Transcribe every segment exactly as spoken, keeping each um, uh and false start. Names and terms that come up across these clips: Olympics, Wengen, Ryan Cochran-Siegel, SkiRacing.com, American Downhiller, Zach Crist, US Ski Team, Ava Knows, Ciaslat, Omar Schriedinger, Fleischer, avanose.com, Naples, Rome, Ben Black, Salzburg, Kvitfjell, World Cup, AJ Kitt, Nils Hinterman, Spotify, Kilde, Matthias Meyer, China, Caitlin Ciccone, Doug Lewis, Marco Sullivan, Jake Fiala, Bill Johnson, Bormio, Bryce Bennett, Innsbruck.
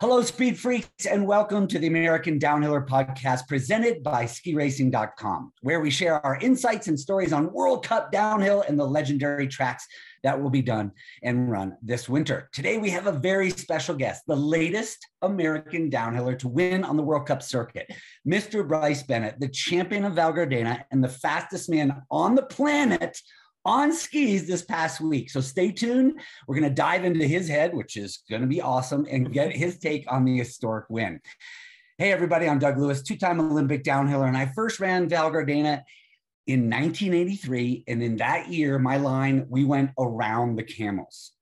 Hello, speed freaks, and welcome to the American Downhiller podcast presented by ski racing dot com, where we share our insights and stories on World Cup downhill and the legendary tracks that will be done and run this winter. Today, we have a very special guest, the latest American downhiller to win on the World Cup circuit, Mister Bryce Bennett, the champion of Val Gardena and the fastest man on the planet on skis this past week. So stay tuned. We're going to dive into his head, which is going to be awesome, and get his take on the historic win. Hey, everybody, I'm Doug Lewis, two-time Olympic downhiller, and I first ran Val Gardena in nineteen eighty-three. And in that year, my line, we went around the camels.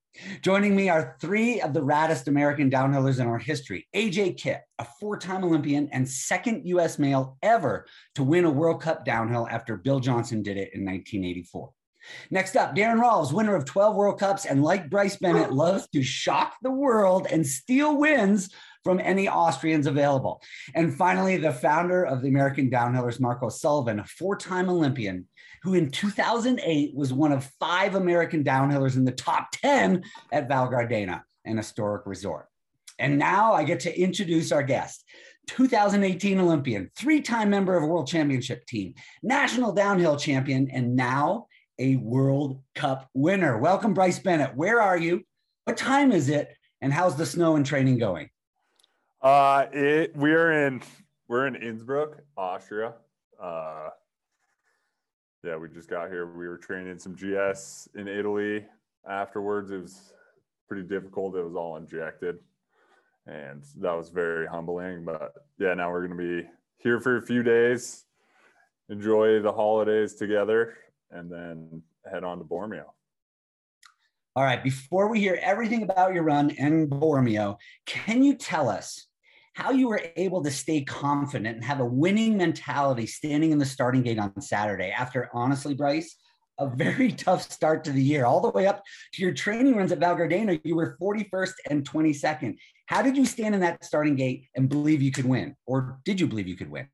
Joining me are three of the raddest American downhillers in our history. A J Kitt, a four-time Olympian and second U S male ever to win a World Cup downhill after Bill Johnson did it in nineteen eighty-four. Next up, Darren Rawls, winner of twelve World Cups, and like Bryce Bennett, loves to shock the world and steal wins from any Austrians available. And finally, the founder of the American Downhillers, Marco Sullivan, a four-time Olympian, who in two thousand eight was one of five American downhillers in the top ten at Val Gardena, an historic resort. And now I get to introduce our guest, two thousand eighteen Olympian, three-time member of a World Championship team, national downhill champion, and now a World Cup winner. Welcome, Bryce Bennett. Where are you? What time is it? And how's the snow and training going? Uh, it, we're in we're in Innsbruck, Austria. Uh, yeah, we just got here. We were training some G S in Italy. Afterwards, it was pretty difficult. It was all injected, and that was very humbling. But yeah, now we're going to be here for a few days, enjoy the holidays together, and then head on to Bormio. All right, before we hear everything about your run and Bormio, can you tell us how you were able to stay confident and have a winning mentality standing in the starting gate on Saturday after, honestly, Bryce, a very tough start to the year? All the way up to your training runs at Val Gardena, you were forty-first and twenty-second. How did you stand in that starting gate and believe you could win? Or did you believe you could win?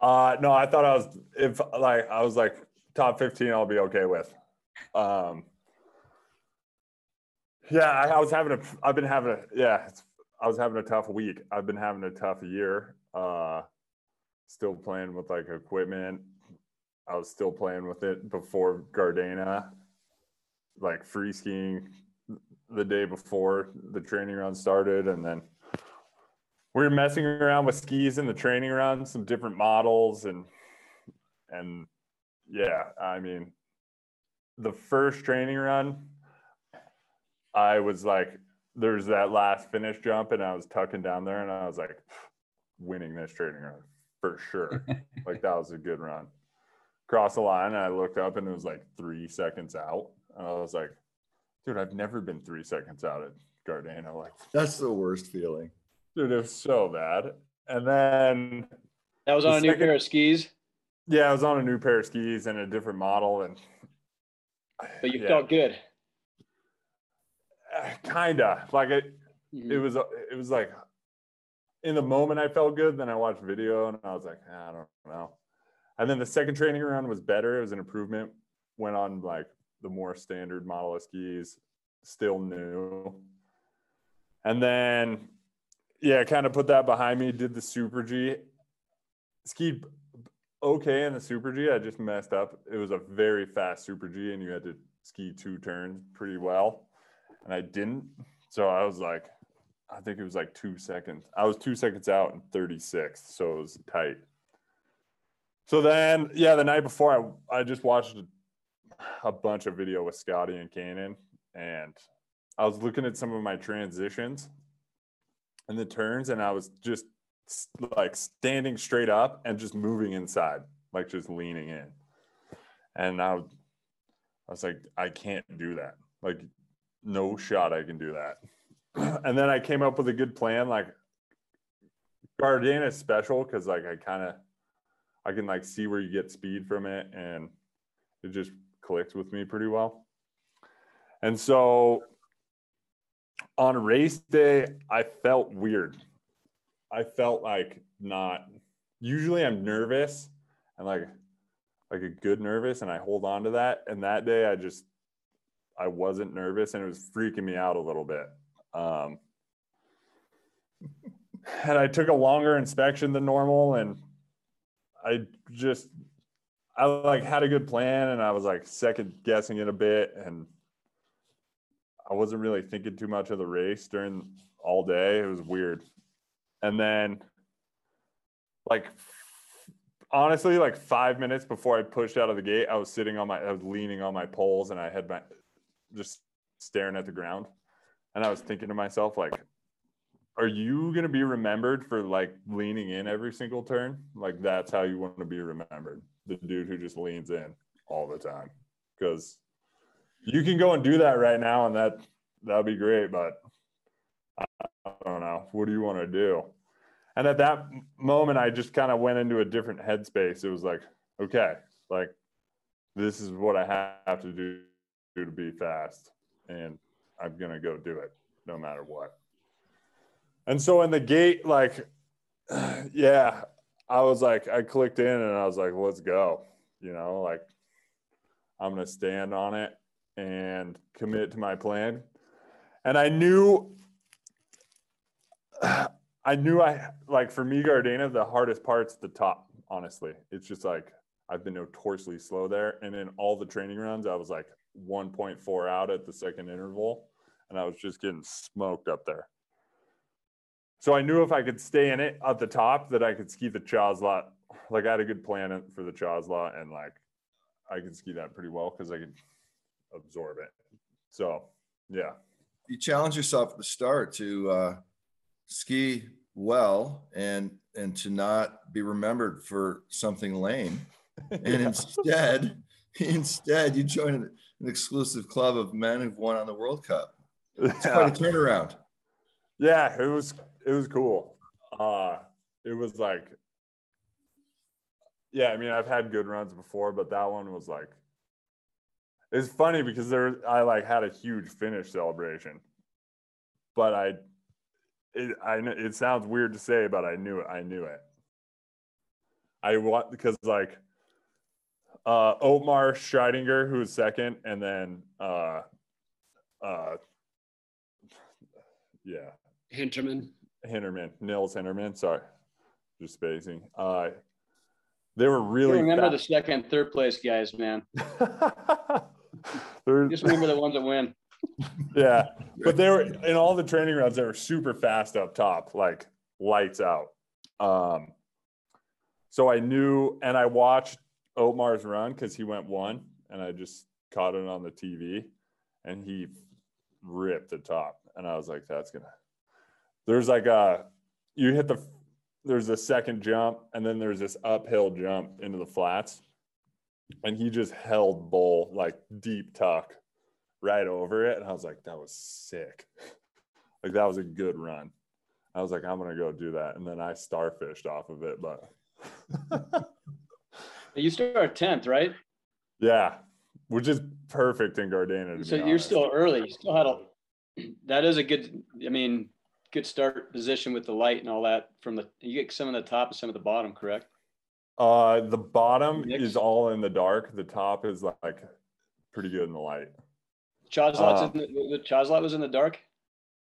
Uh, no, I thought I was, if like, I was like, top fifteen, I'll be okay with. Um, yeah, I, I was having a, I've been having a, yeah, it's, I was having a tough week. I've been having a tough year. Uh, still playing with like equipment. I was still playing with it before Gardena, like free skiing the day before the training run started. And then we were messing around with skis in the training run, some different models and, and, yeah, I mean, the first training run, I was like, there's that last finish jump, and I was tucking down there, and I was like, winning this training run for sure. Like, that was a good run. Crossed the line, and I looked up, and it was like three seconds out. And I was like, dude, I've never been three seconds out at Gardena. Like, that's the worst feeling. Dude, it was so bad. And then that was on a new pair of skis. Yeah, I was on a new pair of skis and a different model, and but you yeah. felt good. Kinda like it. Mm-hmm. It was. It was like in the moment I felt good. Then I watched video and I was like, ah, I don't know. And then the second training run was better. It was an improvement. Went on like the more standard model of skis, still new. And then yeah, kind of put that behind me. Did the Super G, skied okay in the Super G. I just messed up. It was a very fast Super G, and you had to ski two turns pretty well, and I didn't. So I was like, I think it was like two seconds. I was two seconds out and thirty-sixth, so it was tight. So then, yeah, the night before, I, I just watched a, a bunch of video with Scotty and Kanan, and I was looking at some of my transitions and the turns, and I was just like standing straight up and just moving inside, like just leaning in. And I, I was like, I can't do that. Like, no shot I can do that. And then I came up with a good plan. Like, Gardena is special because like I kind of, I can like see where you get speed from it, and it just clicks with me pretty well. And so on race day, I felt weird. I felt like not, usually I'm nervous and like, like a good nervous, and I hold on to that. And that day I just, I wasn't nervous, and it was freaking me out a little bit. Um, and I took a longer inspection than normal, and I just I like had a good plan, and I was like second guessing it a bit, and I wasn't really thinking too much of the race during all day. It was weird. And then like honestly, like five minutes before I pushed out of the gate, I was sitting on my, I was leaning on my poles, and I had my, just staring at the ground. And I was thinking to myself, like, are you going to be remembered for like leaning in every single turn? Like, that's how you want to be remembered. The dude who just leans in all the time. Because you can go and do that right now, and that, that'd be great. But I don't know. What do you want to do? And at that moment, I just kind of went into a different headspace. It was like, okay, like, this is what I have to do to be fast, and I'm going to go do it no matter what. And so in the gate, like, yeah, I was like, I clicked in and I was like, let's go, you know, like, I'm going to stand on it and commit to my plan. And I knew, I knew I, like, for me, Gardena, the hardest part's the top, honestly. It's just like, I've been notoriously slow there. And in all the training runs, I was like one point four out at the second interval, and I was just getting smoked up there. So I knew if I could stay in it at the top that I could ski the Ciaslat. Like, I had a good plan for the Ciaslat, and like, I could ski that pretty well because I could absorb it. So, yeah. You challenge yourself at the start to, uh, ski well and and to not be remembered for something lame, and yeah. instead instead you join an, an exclusive club of men who've won on the World Cup. It's yeah. quite a turnaround. Yeah, it was it was cool. Uh it was like, yeah, I mean, I've had good runs before, but that one was like, it's funny because there I like had a huge finish celebration, but I It, I know it sounds weird to say, but I knew it. I knew it. I want because like uh, Omar Schriedinger, who was second, and then uh, uh, yeah, Hinterman, Hinterman, Nils Hinterman. Sorry, just spacing. Uh, they were really I remember fat. The second, third place guys, man. Just remember the ones that win. Yeah, but they were in all the training rounds, they were super fast up top, like lights out. Um so I knew, and I watched Omar's run because he went one, and I just caught it on the T V, and he ripped the top, and I was like, that's gonna there's like a you hit the there's a second jump, and then there's this uphill jump into the flats, and he just held bull, like deep tuck right over it. And I was like, that was sick. Like, that was a good run. I was like, I'm going to go do that. And then I starfished off of it, but. You start tenth, right? Yeah. Which is perfect in Gardena. To so be you're honest. Still early. You still had a, that is a good, I mean, good start position with the light and all that from the, you get some of the top and some of the bottom, correct? Uh, the bottom Mix. is all in the dark. The top is like pretty good in the light. Ciaslat's uh, in the, the Ciaslat was in the dark?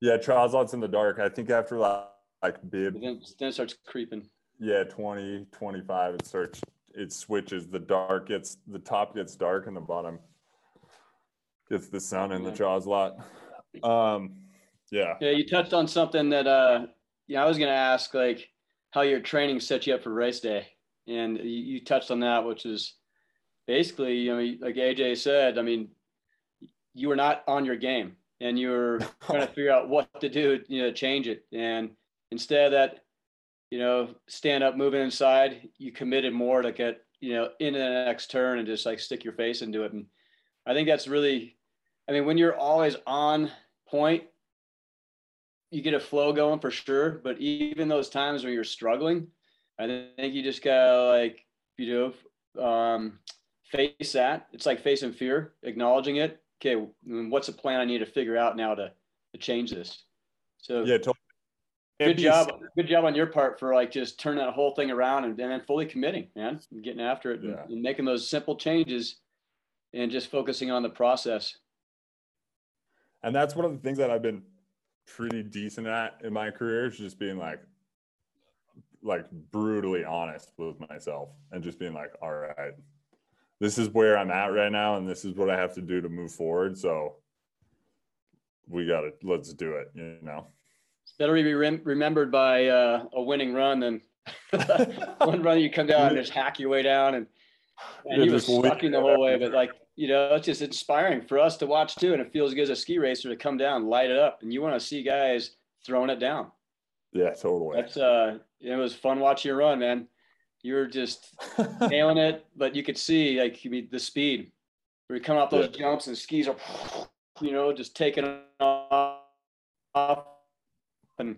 Yeah, Ciaslat's in the dark. I think after like, like bib. Then, then it starts creeping. Yeah, twenty, twenty-five, it starts, it switches. The dark gets, the top gets dark, and the bottom gets the sun in yeah. the Ciaslat. Um, yeah. Yeah, you touched on something that, uh, yeah, I was going to ask, like, how your training set you up for race day. And you, you touched on that, which is basically, you know, like A J said, I mean, you were not on your game, and you were trying to figure out what to do, you know, change it. And instead of that, you know, stand up, moving inside, you committed more to get, you know, into the next turn and just like stick your face into it. And I think that's really, I mean, when you're always on point, you get a flow going for sure. But even those times where you're struggling, I think you just gotta like, you know, um, face that. It's like facing fear, acknowledging it. Okay, what's a plan I need to figure out now to, to change this? So yeah, totally. good job, good job on your part for like just turning that whole thing around and, and then fully committing, man, and getting after it yeah. and, and making those simple changes and just focusing on the process. And that's one of the things that I've been pretty decent at in my career is just being like, like brutally honest with myself and just being like, all right, this is where I'm at right now, and this is what I have to do to move forward. So we got to, let's do it, you know. It's better to be rem- remembered by uh, a winning run than one run you come down and just hack your way down and, and you were sucking the whole way. But like, you know, it's just inspiring for us to watch too. And it feels good as a ski racer to come down, light it up. And you want to see guys throwing it down. Yeah, totally. That's uh, it was fun watching you run, man. You were just nailing it, but you could see like the speed where you come off those yeah. jumps and skis are, you know, just taking off and,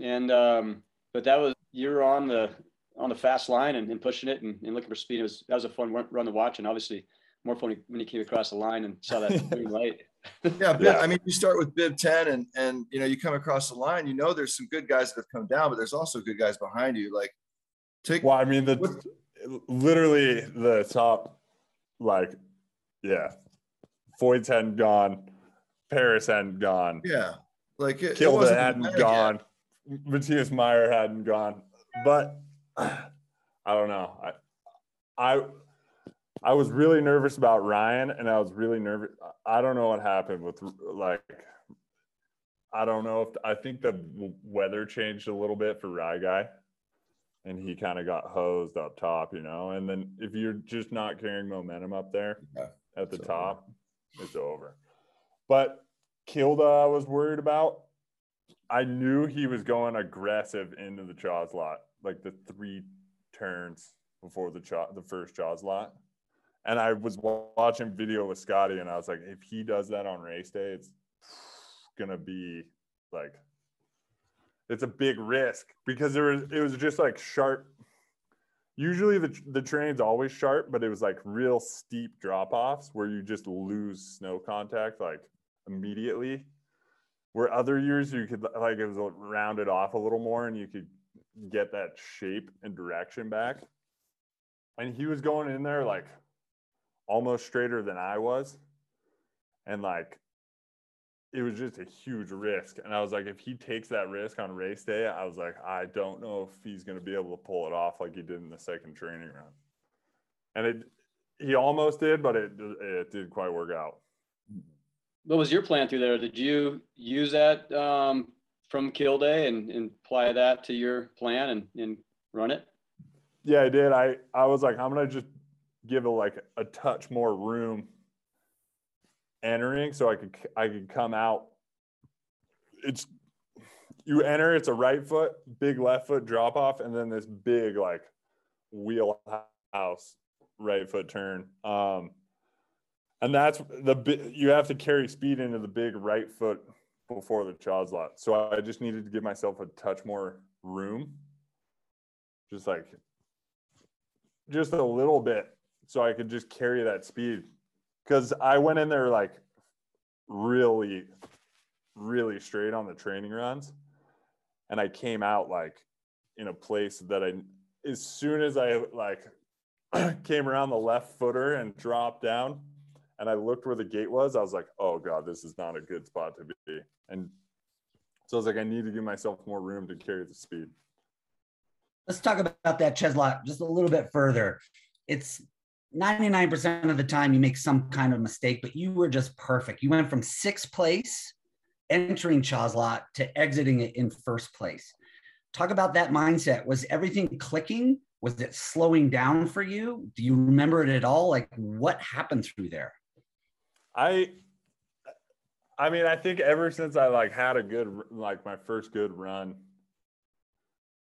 and, um, but that was, you were on the, on the fast line and, and pushing it and, and looking for speed. It was, that was a fun run to watch. And obviously more fun when you came across the line and saw that green light. yeah, yeah. I mean, you start with bib ten and, and, you know, you come across the line, you know, there's some good guys that have come down, but there's also good guys behind you. Like, Take, well, I mean, the what? literally the top, like, yeah, Foyt's hadn't gone, Paris hadn't gone, yeah, like it, Kilde it hadn't gone, yet. Matthias Meyer hadn't gone, but I don't know. I, I, I was really nervous about Ryan, and I was really nervous. I don't know what happened with like. I don't know if I think the weather changed a little bit for Rye Guy. And he kind of got hosed up top, you know. And then if you're just not carrying momentum up there yeah, at the top, over. it's over. But Kilde, I was worried about. I knew he was going aggressive into the Ciaslat, like the three turns before the ch- the first Ciaslat. And I was watching video with Scotty, and I was like, if he does that on race day, it's gonna be like. It's a big risk because there was, it was just like sharp. Usually the the train's always sharp, but it was like real steep drop-offs where you just lose snow contact like immediately. Where other years you could like, it was rounded off a little more and you could get that shape and direction back. And he was going in there like almost straighter than I was. And like, it was just a huge risk. And I was like, if he takes that risk on race day, I was like, I don't know if he's going to be able to pull it off like he did in the second training round. And it, he almost did, but it it didn't quite work out. What was your plan through there? Did you use that um, from Kilde and, and apply that to your plan and, and run it? Yeah, I did. I, I was like, I'm going to just give it like a touch more room entering so I could I could come out. It's you enter, it's a right foot, big left foot drop off, and then this big like wheelhouse right foot turn. Um, and that's the you have to carry speed into the big right foot before the Ciaslat. So I just needed to give myself a touch more room, just like just a little bit, so I could just carry that speed. Because I went in there like really, really straight on the training runs. And I came out like in a place that I, as soon as I like came around the left footer and dropped down and I looked where the gate was, I was like, oh God, this is not a good spot to be. And so I was like, I need to give myself more room to carry the speed. Let's talk about that Ciaslat just a little bit further. It's ninety-nine percent of the time you make some kind of mistake, but you were just perfect. You went from sixth place entering Ciaslat to exiting it in first place. Talk about that mindset. Was everything clicking? Was it slowing down for you? Do you remember it at all? Like what happened through there? I, I mean, I think ever since I like had a good, like my first good run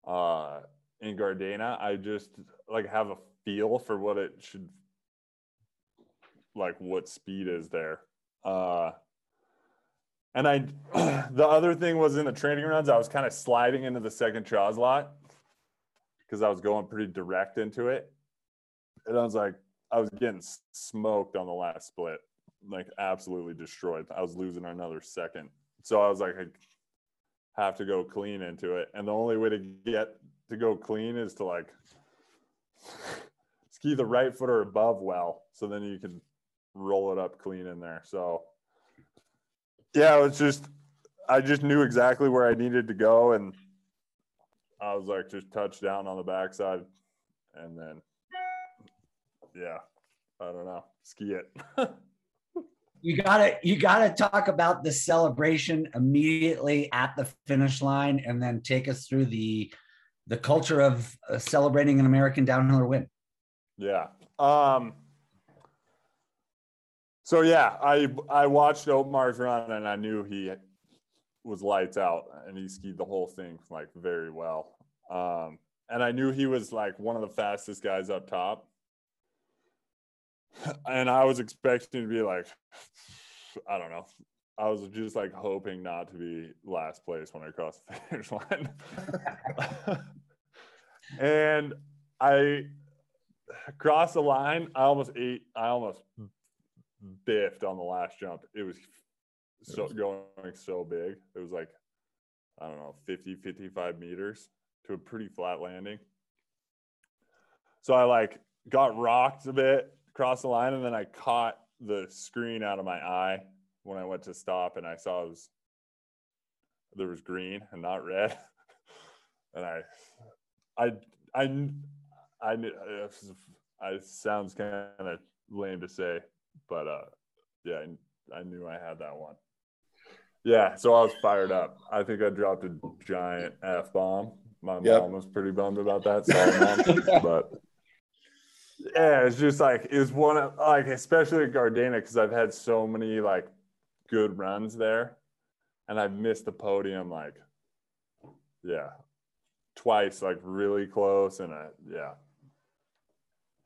uh, in Gardena, I just like have a feel for what it should like what speed is there uh and I the other thing was in the training runs I was kind of sliding into the second Ciaslat because I was going pretty direct into it and I was like I was getting smoked on the last split, like absolutely destroyed. I was losing another second, so I was like, I have to go clean into it, and the only way to get to go clean is to like ski the right footer above well, so then you can roll it up clean in there. So yeah, it was just I just knew exactly where I needed to go, and I was like, just touch down on the backside, and then, yeah, I don't know, ski it. You gotta, you gotta talk about the celebration immediately at the finish line, and then take us through the, the culture of uh, celebrating an American downhiller win. Yeah. Um, so yeah, I, I watched Omar's run, and I knew he was lights out, and he skied the whole thing like very well. Um, and I knew he was like one of the fastest guys up top. And I was expecting to be like, I don't know. I was just like hoping not to be last place when I crossed the finish line. And I crossed the line. I almost ate, I almost biffed on the last jump. It was so going so big. It was like, I don't know, fifty, fifty-five meters to a pretty flat landing. So I like got rocked a bit, crossed the line, and then I caught the screen out of my eye when I went to stop, and I saw it was, there was green and not red. And I, I, I, I, I, it sounds kind of lame to say, but uh, yeah, I, I knew I had that one. Yeah, so I was fired up. I think I dropped a giant F bomb. My yep. mom was pretty bummed about that, sorry, mom, but. Yeah, it's just like, it's one of, like, especially at Gardena, because I've had so many, like, good runs there, and I've missed the podium, like, yeah, twice, like, really close, and I, yeah,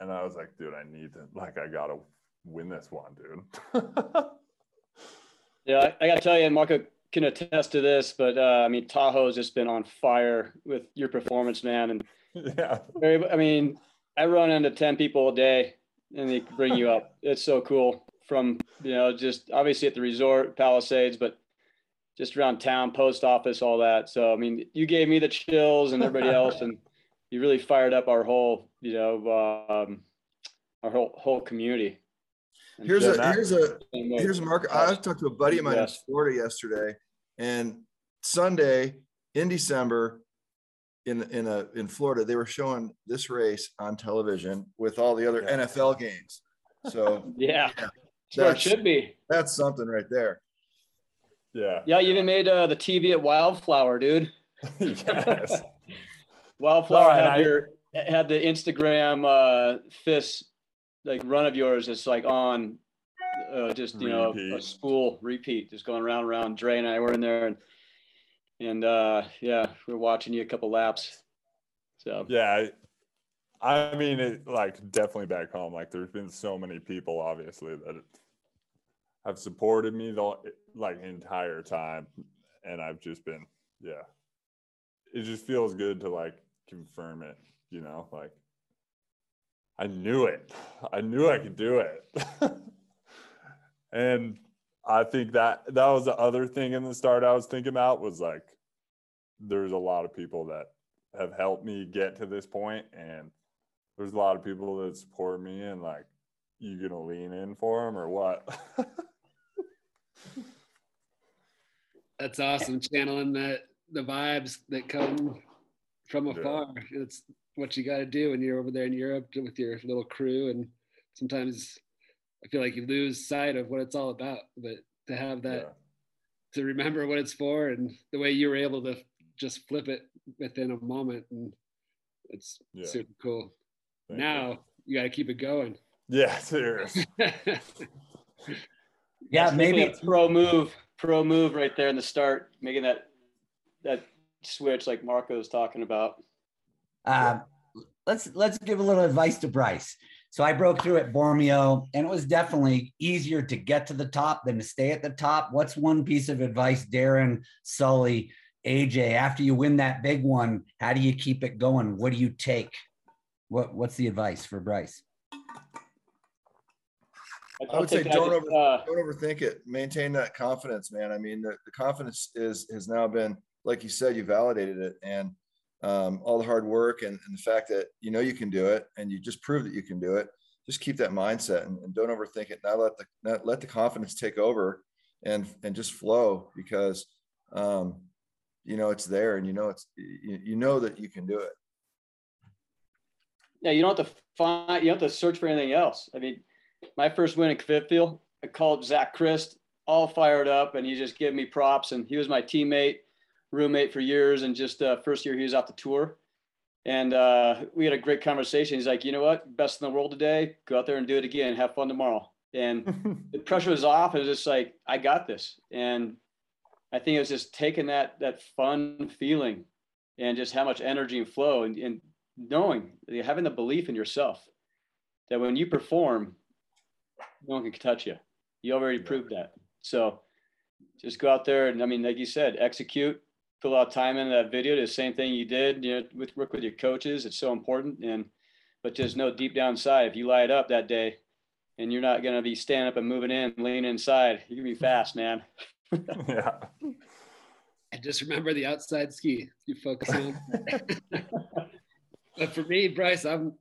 and I was like, dude, I need to, like, I gotta win this one, dude. Yeah, I, I gotta tell you, Marco can attest to this, but, uh, I mean, Tahoe's just been on fire with your performance, man, and yeah, very, I mean, I run into ten people a day, and they bring you up. It's so cool. From, you know, just obviously at the resort, Palisades, but just around town, post office, all that. So, I mean, you gave me the chills and everybody else, and you really fired up our whole, you know, um, our whole whole community. And here's so a that, here's a here's a Mark. I talked to a buddy of mine yes. in Florida yesterday, and Sunday in December. in in a in Florida, they were showing this race on television with all the other yeah. N F L games. So yeah, yeah sure it should be. That's something right there. Yeah. Yeah, you even made uh, the T V at Wildflower, dude. Yes. Wildflower oh, had I, your had the Instagram uh, fist like run of yours. It's like on uh, just you repeat. know a spool repeat, just going round and round. Dre and I were in there and. And uh, yeah, we're watching you a couple laps. So yeah, I, I mean, it, like definitely back home. Like there's been so many people, obviously, that have supported me the like entire time, and I've just been, yeah. It just feels good to like confirm it, you know. Like I knew it. I knew I could do it, and. I think that that was the other thing in the start I was thinking about was like, there's a lot of people that have helped me get to this point, and there's a lot of people that support me, and like, you gonna lean in for them or what? That's awesome. Channeling that the vibes that come from afar. Yeah. It's what you got to do when you're over there in Europe with your little crew, and sometimes. I feel like you lose sight of what it's all about, but to have that, yeah. to remember what it's for, and the way you were able to just flip it within a moment, and it's yeah. super cool. Thank now you, you got to keep it going. Yeah, seriously. Yeah, maybe a pro move, pro move right there in the start, making that that switch like Marco was talking about. Um, yeah. Let's let's give a little advice to Bryce. So I broke through at Bormio, and it was definitely easier to get to the top than to stay at the top. What's one piece of advice, Darren, Sully, A J, after you win that big one, how do you keep it going? What do you take? What What's the advice for Bryce? I would say don't, over, uh, don't overthink it. Maintain that confidence, man. I mean, the, the confidence is has now been, like you said, you validated it, and Um, all the hard work and, and the fact that you know you can do it, and you just prove that you can do it. Just keep that mindset, and, and don't overthink it. Not let the not let the confidence take over, and and just flow, because um, you know, it's there, and you know, it's, you, you know that you can do it. Yeah. You don't have to find, you don't have to search for anything else. I mean, my first win in Kvitfjell, I called Zach Crist all fired up, and he just gave me props, and he was my teammate, roommate for years. And just uh first year he was out the tour, and uh, we had a great conversation. He's like, you know what? Best in the world today. Go out there and do it again. Have fun tomorrow. And the pressure was off. It was just like, I got this. And I think it was just taking that, that fun feeling and just how much energy and flow, and, and knowing, having the belief in yourself that when you perform, no one can touch you. You already proved that. So just go out there. And I mean, like you said, execute, fill out time into that video. The same thing you did, you know, with work with your coaches. It's so important. And, but just know deep down inside, if you light up that day, and you're not going to be standing up and moving in, leaning inside. You can be fast, man. Yeah. And just remember the outside ski you focus on. But for me, Bryce, I'm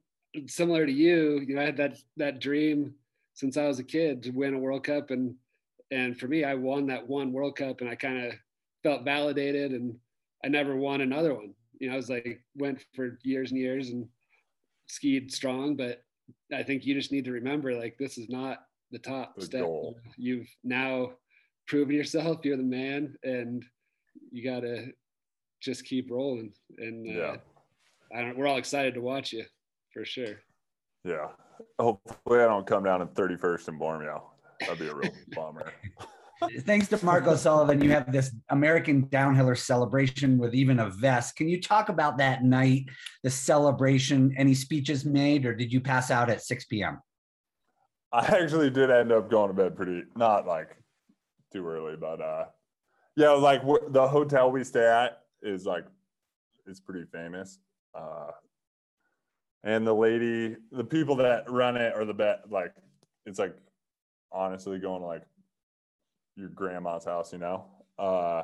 similar to you. You know, I had that, that dream since I was a kid to win a World Cup. And, and for me, I won that one World Cup, and I kind of felt validated, and I never won another one. You know, I was like, went for years and years and skied strong, but I think you just need to remember, like, this is not the top Good step. Goal. You've now proven yourself. You're the man, and you got to just keep rolling. And uh, yeah. I don't, we're all excited to watch you for sure. Yeah. Hopefully I don't come down in thirty-first in Bormio. That'd be a real bummer. Thanks to Marco Sullivan, you have this American Downhiller celebration with even a vest. Can you talk about that night, the celebration, any speeches made, or did you pass out at six p m? I actually did end up going to bed pretty, not like too early, but uh, yeah, like the hotel we stay at is like, it's pretty famous. Uh, and the lady, the people that run it are the best, like, it's like honestly going to like, your grandma's house, you know. Uh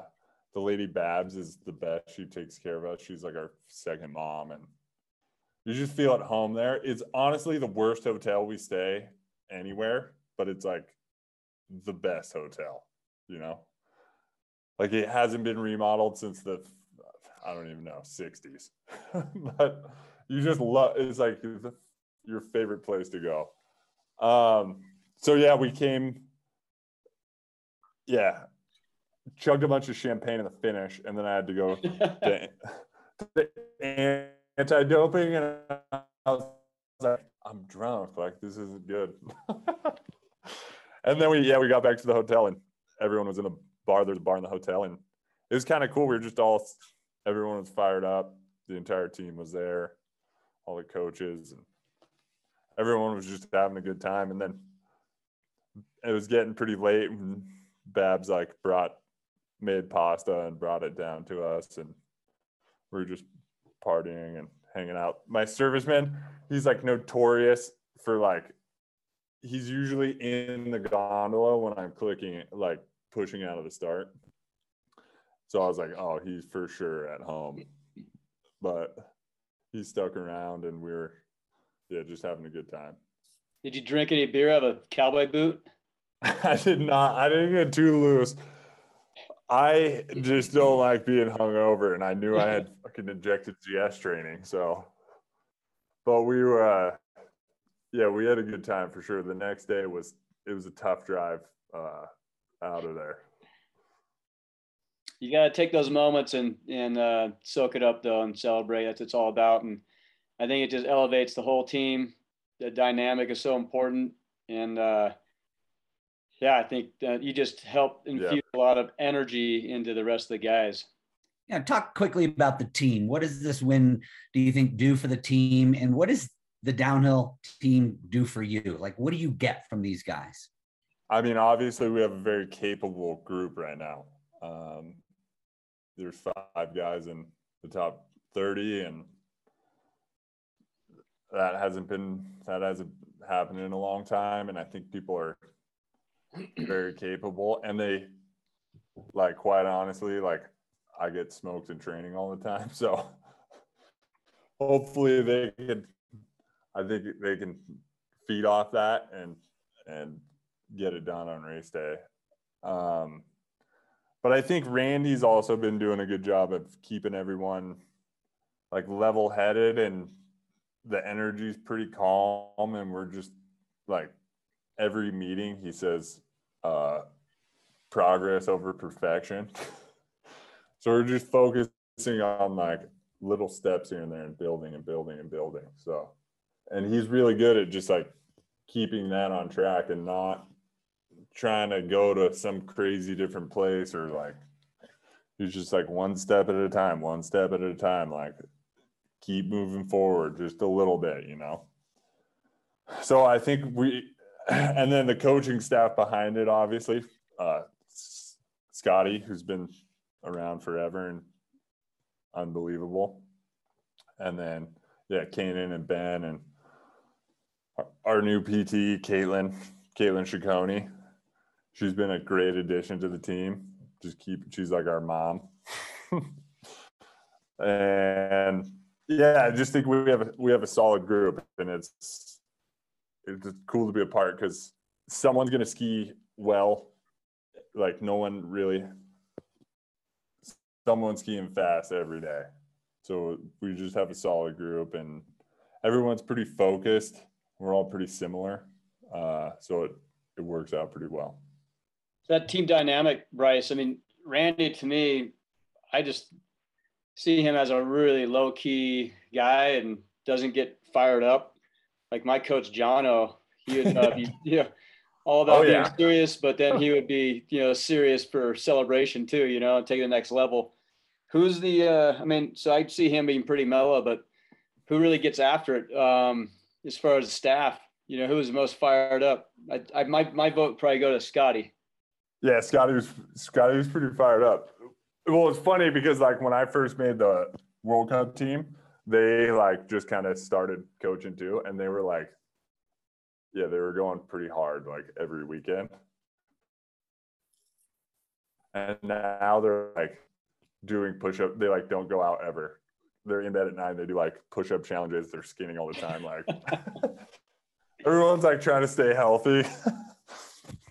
the lady Babs is the best. She takes care of us. She's like our second mom, and you just feel at home there. It's honestly the worst hotel we stay anywhere, but it's like the best hotel, you know. Like it hasn't been remodeled since the I don't even know sixties. But you just love, it's like your favorite place to go. Um so yeah, we came Yeah, chugged a bunch of champagne in the finish, and then I had to go to, to anti-doping, and I was like, I'm drunk, like this isn't good. And then we, yeah, we got back to the hotel, and everyone was in a bar. There's a bar in the hotel, and it was kind of cool. We were just all, everyone was fired up. The entire team was there, all the coaches, and everyone was just having a good time. And then it was getting pretty late, and Babs like brought made pasta and brought it down to us, and we were just partying and hanging out. My serviceman, he's like notorious for like, he's usually in the gondola when I'm clicking, like pushing out of the start. So I was like, oh, he's for sure at home, but he stuck around, and we were, yeah, just having a good time. Did you drink any beer out of a cowboy boot? I did not. I didn't get too loose. I just don't like being hungover, and I knew I had fucking injected G S training. So, but we were, uh, yeah, we had a good time for sure. The next day was, it was a tough drive uh, out of there. You got to take those moments and and uh, soak it up though, and celebrate. That's what it's all about. And I think it just elevates the whole team. The dynamic is so important, and uh, yeah, I think that you just help infuse yep. a lot of energy into the rest of the guys. Yeah, talk quickly about the team. What does this win, do you think, do for the team? And what does the downhill team do for you? Like, what do you get from these guys? I mean, obviously, we have a very capable group right now. Um, there's five guys in the top thirty, and that hasn't been, that hasn't happened in a long time. And I think people are very capable, and they, like, quite honestly, like, I get smoked in training all the time, so hopefully they can, I think they can feed off that and and get it done on race day. um But I think Randy's also been doing a good job of keeping everyone like level-headed, and the energy's pretty calm, and we're just like every meeting he says uh progress over perfection. So we're just focusing on like little steps here and there and building and building and building. So, and he's really good at just like keeping that on track and not trying to go to some crazy different place, or like he's just like one step at a time, one step at a time, like keep moving forward just a little bit, you know? So I think we, and then the coaching staff behind it, obviously, uh, Scotty, who's been around forever and unbelievable. And then, yeah, Kanan and Ben and our, our new P T, Caitlin, Caitlin Ciccone. She's been a great addition to the team. Just keep, she's like our mom. And yeah, I just think we have a, we have a solid group, and it's it's cool to be a part, because someone's gonna ski well, like no one really. Someone's skiing fast every day, so we just have a solid group, and everyone's pretty focused. We're all pretty similar, uh, so it it works out pretty well. That team dynamic, Bryce. I mean, Randy, to me, I just see him as a really low-key guy and doesn't get fired up. Like my coach, Jono, he would uh, be you know, all about oh, being yeah. serious, but then he would be, you know, serious for celebration too, you know, and take it to the next level. Who's the, uh, I mean, so I see him being pretty mellow, but who really gets after it um, as far as the staff? You know, who is the most fired up? I, I my, my vote would probably go to Scotty. Yeah, Scotty was, Scotty was pretty fired up. Well, it's funny because, like, when I first made the World Cup team, they, like, just kind of started coaching, too. And they were, like, yeah, they were going pretty hard, like, every weekend. And now they're, like, doing push-up. They, like, don't go out ever. They're in bed at nine. They do, like, push-up challenges. They're skinning all the time. Like, everyone's, like, trying to stay healthy.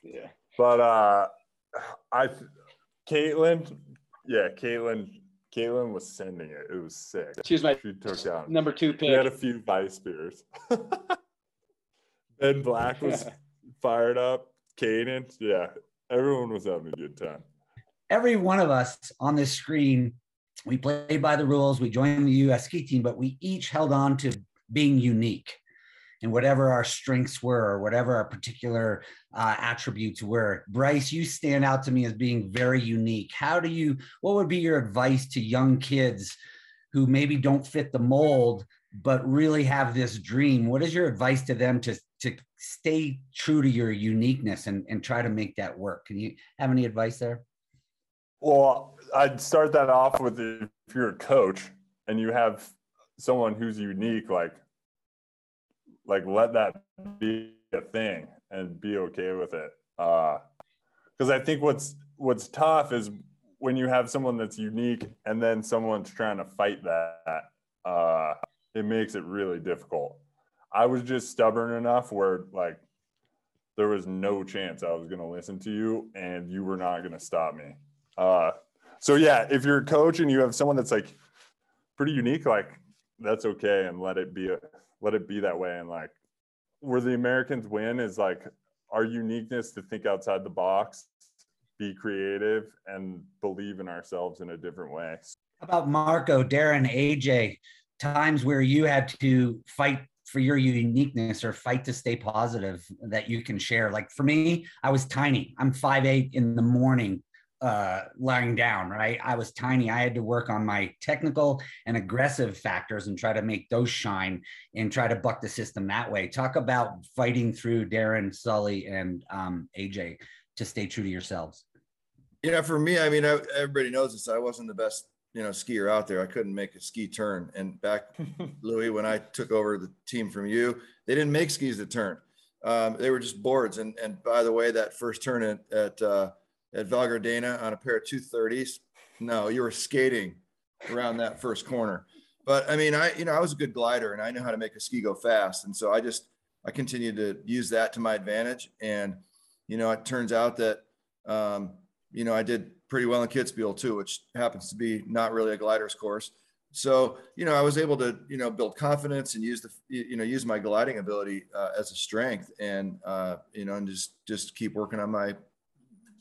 Yeah. But uh, I – Caitlin – yeah, Caitlin. Caitlin was sending it. It was sick. She was my she took down. number two pick. She had a few vice spears. Ben Black was fired up. Caden. Yeah, everyone was having a good time. Every one of us on this screen, we played by the rules. We joined the U S Ski Team, but we each held on to being unique, and whatever our strengths were, or whatever our particular uh, attributes were. Bryce, you stand out to me as being very unique. How do you, what would be your advice to young kids who maybe don't fit the mold, but really have this dream? What is your advice to them to, to stay true to your uniqueness and, and try to make that work? Can you have any advice there? Well, I'd start that off with, if you're a coach and you have someone who's unique, like, like let that be a thing and be okay with it. Uh, because I think what's what's tough is when you have someone that's unique and then someone's trying to fight that, uh, it makes it really difficult. I was just stubborn enough where like there was no chance I was gonna listen to you and you were not gonna stop me. Uh, so yeah, if you're a coach and you have someone that's like pretty unique, like that's okay, and let it be a, let it be that way. And like where the Americans win is like our uniqueness to think outside the box, be creative, and believe in ourselves in a different way. How about Marco, Darren, A J, times where you had to fight for your uniqueness or fight to stay positive that you can share? Like for me, I was tiny. I'm five eight in the morning. Uh, lying down, right? I was tiny. I had to work on my technical and aggressive factors and try to make those shine and try to buck the system that way. Talk about fighting through Darren, Sully, and um, A J to stay true to yourselves. Yeah, for me, I mean, I, everybody knows this. I wasn't the best, you know, skier out there. I couldn't make a ski turn. And back, Louis, when I took over the team from you, they didn't make skis to turn. Um, they were just boards. And and by the way, that first turn at, at uh, at Val Gardena on a pair of two thirties. No, you were skating around that first corner. But I mean, I, you know, I was a good glider and I knew how to make a ski go fast. And so I just, I continued to use that to my advantage. And, you know, it turns out that, um, you know, I did pretty well in Kitzbühel too, which happens to be not really a gliders course. So, you know, I was able to, you know, build confidence and use the, you know, use my gliding ability uh, as a strength and, uh, you know, and just, just keep working on my,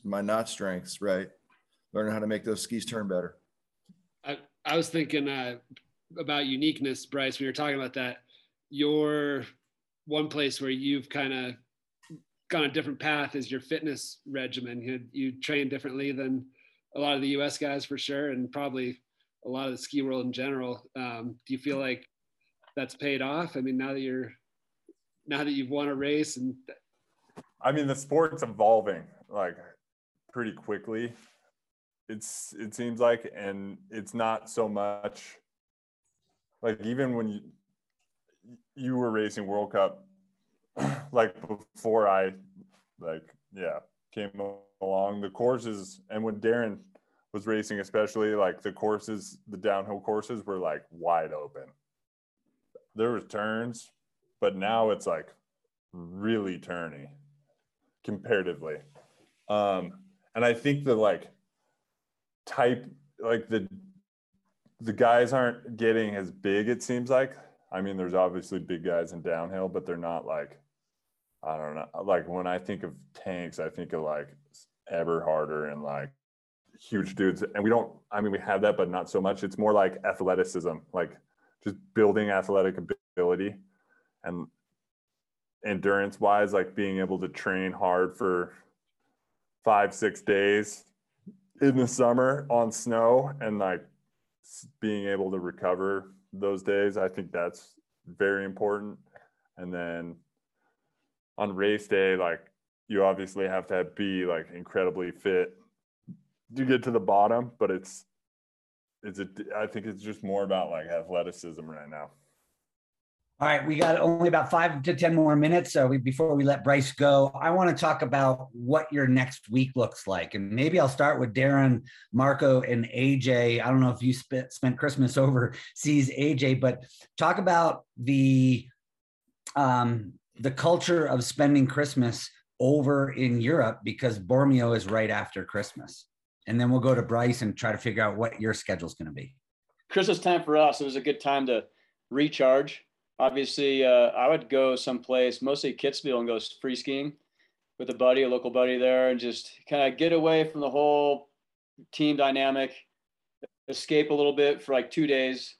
my not strengths, right. Learning how to make those skis turn better. I, I was thinking uh, about uniqueness, Bryce, when you were talking about that, your one place where you've kind of gone a different path is your fitness regimen. You, you train differently than a lot of the U S guys for sure. And probably a lot of the ski world in general. Um, do you feel like that's paid off? I mean, now that you're, now that you've won a race and. I mean, the sport's evolving like pretty quickly. It's, it seems like, and it's not so much like even when you, you were racing World Cup, like before I like, yeah, came along the courses. And when Darren was racing, especially like the courses, the downhill courses were like wide open. There was turns, but now it's like really turny comparatively. Um, and I think the like type, like the, the guys aren't getting as big, it seems like. I mean, there's obviously big guys in downhill, but they're not like, I don't know. Like when I think of tanks, I think of like Eberharder and like huge dudes. And we don't, I mean, we have that, but not so much. It's more like athleticism, like just building athletic ability and endurance wise, like being able to train hard for five, six days in the summer on snow and like being able to recover those days. I think that's very important. And then on race day, like you obviously have to be like incredibly fit to get to the bottom, but it's it's a, I think it's just more about like athleticism right now. All right, we got only about five to ten more minutes, so we, before we let Bryce go, I want to talk about what your next week looks like, and maybe I'll start with Darren, Marco, and A J. I don't know if you spent, spent Christmas overseas, A J, but talk about the um, the culture of spending Christmas over in Europe, because Bormio is right after Christmas, and then we'll go to Bryce and try to figure out what your schedule's going to be. Christmas time for us, it was a good time to recharge. Obviously, uh, I would go someplace, mostly Kitzbühel, and go free skiing with a buddy, a local buddy there, and just kind of get away from the whole team dynamic, escape a little bit for like two days,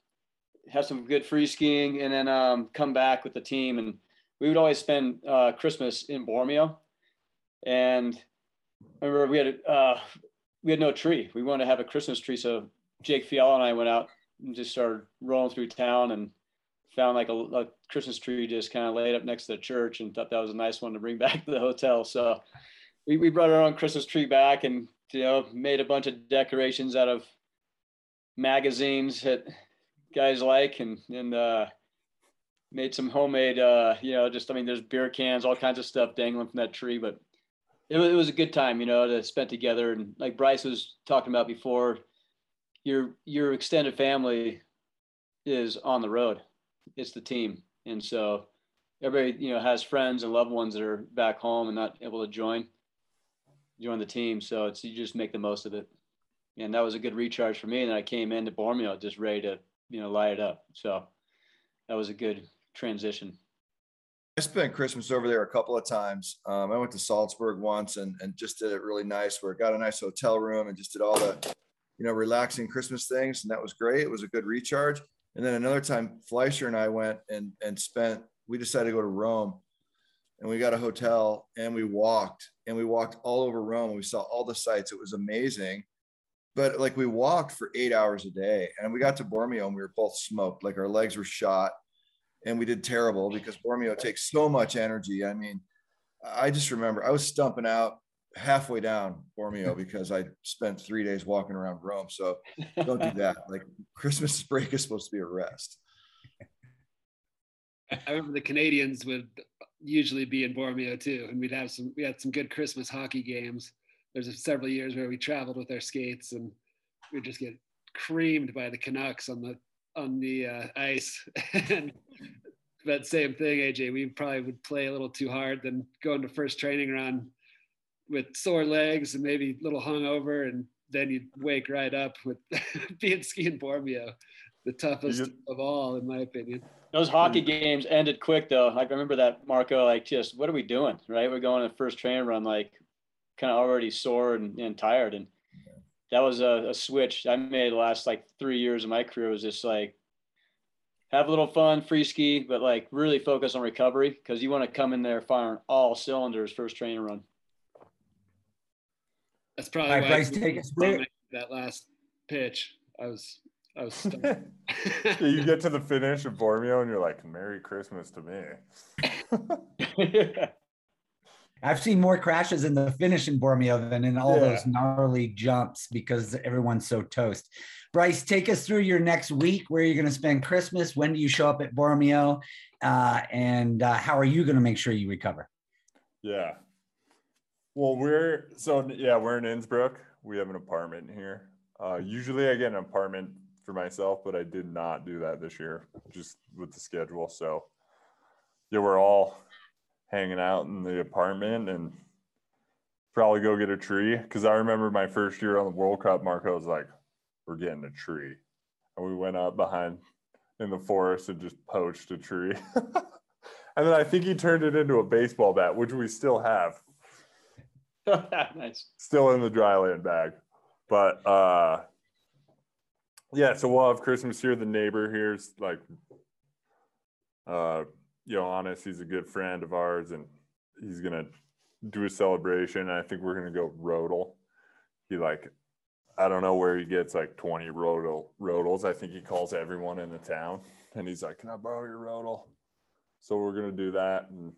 have some good free skiing, and then um, come back with the team. And we would always spend uh, Christmas in Bormio. And I remember we had, uh, we had no tree. We wanted to have a Christmas tree. So Jake Fiala and I went out and just started rolling through town and found like a, a Christmas tree just kind of laid up next to the church, and thought that was a nice one to bring back to the hotel. So we, we brought our own Christmas tree back, and, you know, made a bunch of decorations out of magazines that guys like, and, and uh, made some homemade, uh, you know, just, I mean, there's beer cans, all kinds of stuff dangling from that tree, but it was, it was a good time, you know, to spend together. And like Bryce was talking about before, your, your extended family is on the road. It's the team. And so everybody, you know, has friends and loved ones that are back home and not able to join, join the team. So it's, you just make the most of it. And that was a good recharge for me. And I came into Bormio just ready to, you know, light it up. So that was a good transition. I spent Christmas over there a couple of times. Um, I went to Salzburg once and, and just did it really nice, where I got a nice hotel room and just did all the, you know, relaxing Christmas things. And that was great. It was a good recharge. And then another time, Fleischer and I went and, and spent, we decided to go to Rome, and we got a hotel and we walked and we walked all over Rome. And we saw all the sights. It was amazing. But like, we walked for eight hours a day, and we got to Bormio and we were both smoked, like our legs were shot, and we did terrible because Bormio takes so much energy. I mean, I just remember I was stumping out halfway down Bormio because I spent three days walking around Rome. So don't do that. Like, Christmas break is supposed to be a rest. I remember the Canadians would usually be in Bormio too. And we'd have some, we had some good Christmas hockey games. There's several years where we traveled with our skates and we'd just get creamed by the Canucks on the, on the uh, ice. And that same thing, A J, we probably would play a little too hard, then going to first training run, with sore legs and maybe a little hungover, and then you'd wake right up with being skiing Bormio, the toughest just, of all, in my opinion. Those hockey games ended quick, though. Like, I remember that, Marco, like, just, what are we doing, right? We're going on the first train run, like, kind of already sore and, and tired. And that was a, a switch I made the last, like, three years of my career. It was just, like, have a little fun, free ski, but, like, really focus on recovery, because you want to come in there firing all cylinders first train run. That's probably all right, why Bryce, take a that last pitch. I was – I was stuck. You get to the finish of Bormio and you're like, Merry Christmas to me. I've seen more crashes in the finish in Bormio than in all yeah. those gnarly jumps, because everyone's so toast. Bryce, take us through your next week. Where are you going to spend Christmas? When do you show up at Bormio? Uh, and uh, how are you going to make sure you recover? Yeah. Well, we're, so yeah, we're in Innsbruck. We have an apartment here. Uh, usually I get an apartment for myself, but I did not do that this year, just with the schedule. So yeah, we're all hanging out in the apartment and probably go get a tree, because I remember my first year on the World Cup, Marco was like, we're getting a tree, and we went up behind in the forest and just poached a tree. And then I think he turned it into a baseball bat, which we still have. Nice. Still in the dryland bag. But uh yeah, so we'll have Christmas here. The neighbor here's like, uh, you know, honest, he's a good friend of ours, and he's going to do a celebration. And I think we're going to go rodel. He like, I don't know where he gets like twenty rodel rodels. I think he calls everyone in the town and he's like, can I borrow your rodel? So we're going to do that, and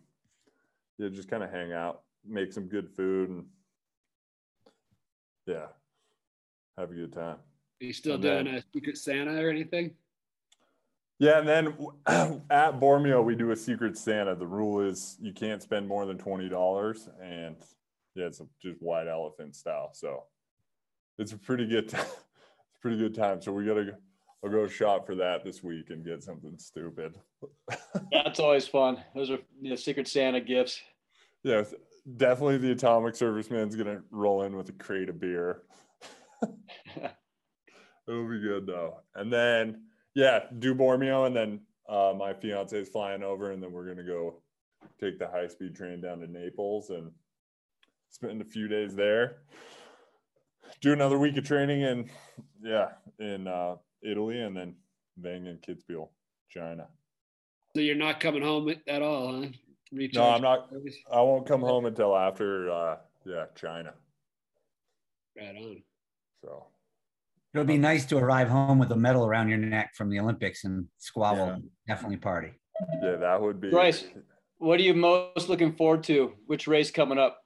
yeah, just kind of hang out, make some good food, and yeah, have a good time. Are you still doing a Secret Santa or anything? Yeah, and then at Bormio, we do a Secret Santa. The rule is you can't spend more than twenty dollars, and yeah, it's just white elephant style. So it's a pretty good time. It's a pretty good time. So we got to I'll go shop for that this week and get something stupid. That's always fun. Those are, you know, Secret Santa gifts. Yeah, definitely the Atomic Serviceman's going to roll in with a crate of beer. It'll be good, though. And then, yeah, do Bormio, and then uh, my fiance is flying over, and then we're going to go take the high-speed train down to Naples and spend a few days there. Do another week of training in, yeah, in uh, Italy, and then Wengen, Kitzbühel, China. So you're not coming home at all, huh? Recharge. No, I'm not. I won't come home until after, uh, yeah, China. Right on. So. It'll be nice to arrive home with a medal around your neck from the Olympics and squabble. Yeah. And definitely party. Yeah, that would be. Bryce, what are you most looking forward to? Which race coming up?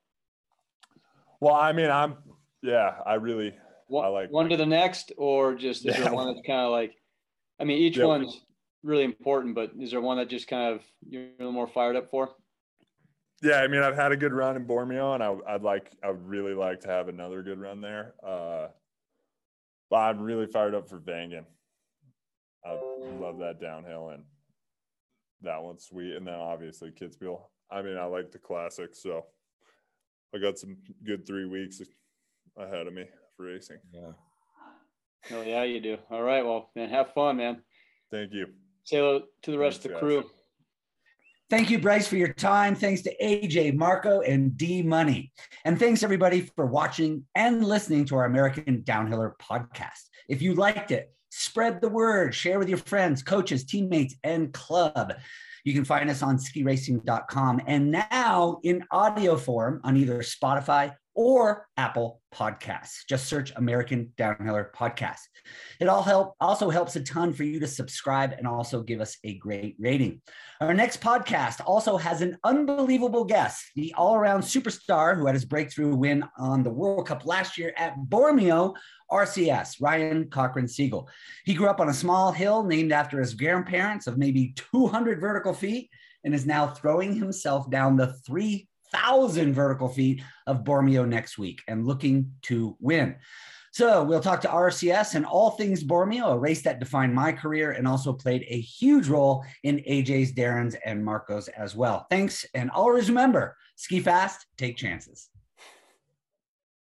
Well, I mean, I'm, yeah, I really, one, I like. One to the next, or just is yeah. there one that's kind of like, I mean, each yeah. one's really important, but is there one that just kind of you're a little more fired up for? Yeah, I mean, I've had a good run in Bormio, and I, I'd like, I would really like to have another good run there. Uh, I'm really fired up for Wengen. I love that downhill, and that one's sweet. And then obviously Kitzbühel. I mean, I like the classics, so I got some good three weeks ahead of me for racing. Yeah. Oh, yeah, you do. All right, well, man, have fun, man. Thank you. Say hello to the rest Thanks, of the guys. crew. Thank you, Bryce, for your time. Thanks to A J, Marco, and D-Money. And thanks, everybody, for watching and listening to our American Downhiller podcast. If you liked it, spread the word. Share with your friends, coaches, teammates, and club. You can find us on ski racing dot com and now in audio form on either Spotify or Apple Podcasts. Just search American Downhiller Podcast. It all help, also helps a ton for you to subscribe and also give us a great rating. Our next podcast also has an unbelievable guest, the all-around superstar who had his breakthrough win on the World Cup last year at Bormio, R C S, Ryan Cochran-Siegel. He grew up on a small hill named after his grandparents of maybe two hundred vertical feet and is now throwing himself down the three thousand vertical feet of Bormio next week and looking to win. So we'll talk to R C S and all things Bormio, a race that defined my career and also played a huge role in A J's, Darren's, and Marco's as well. Thanks, and always remember, ski fast, take chances.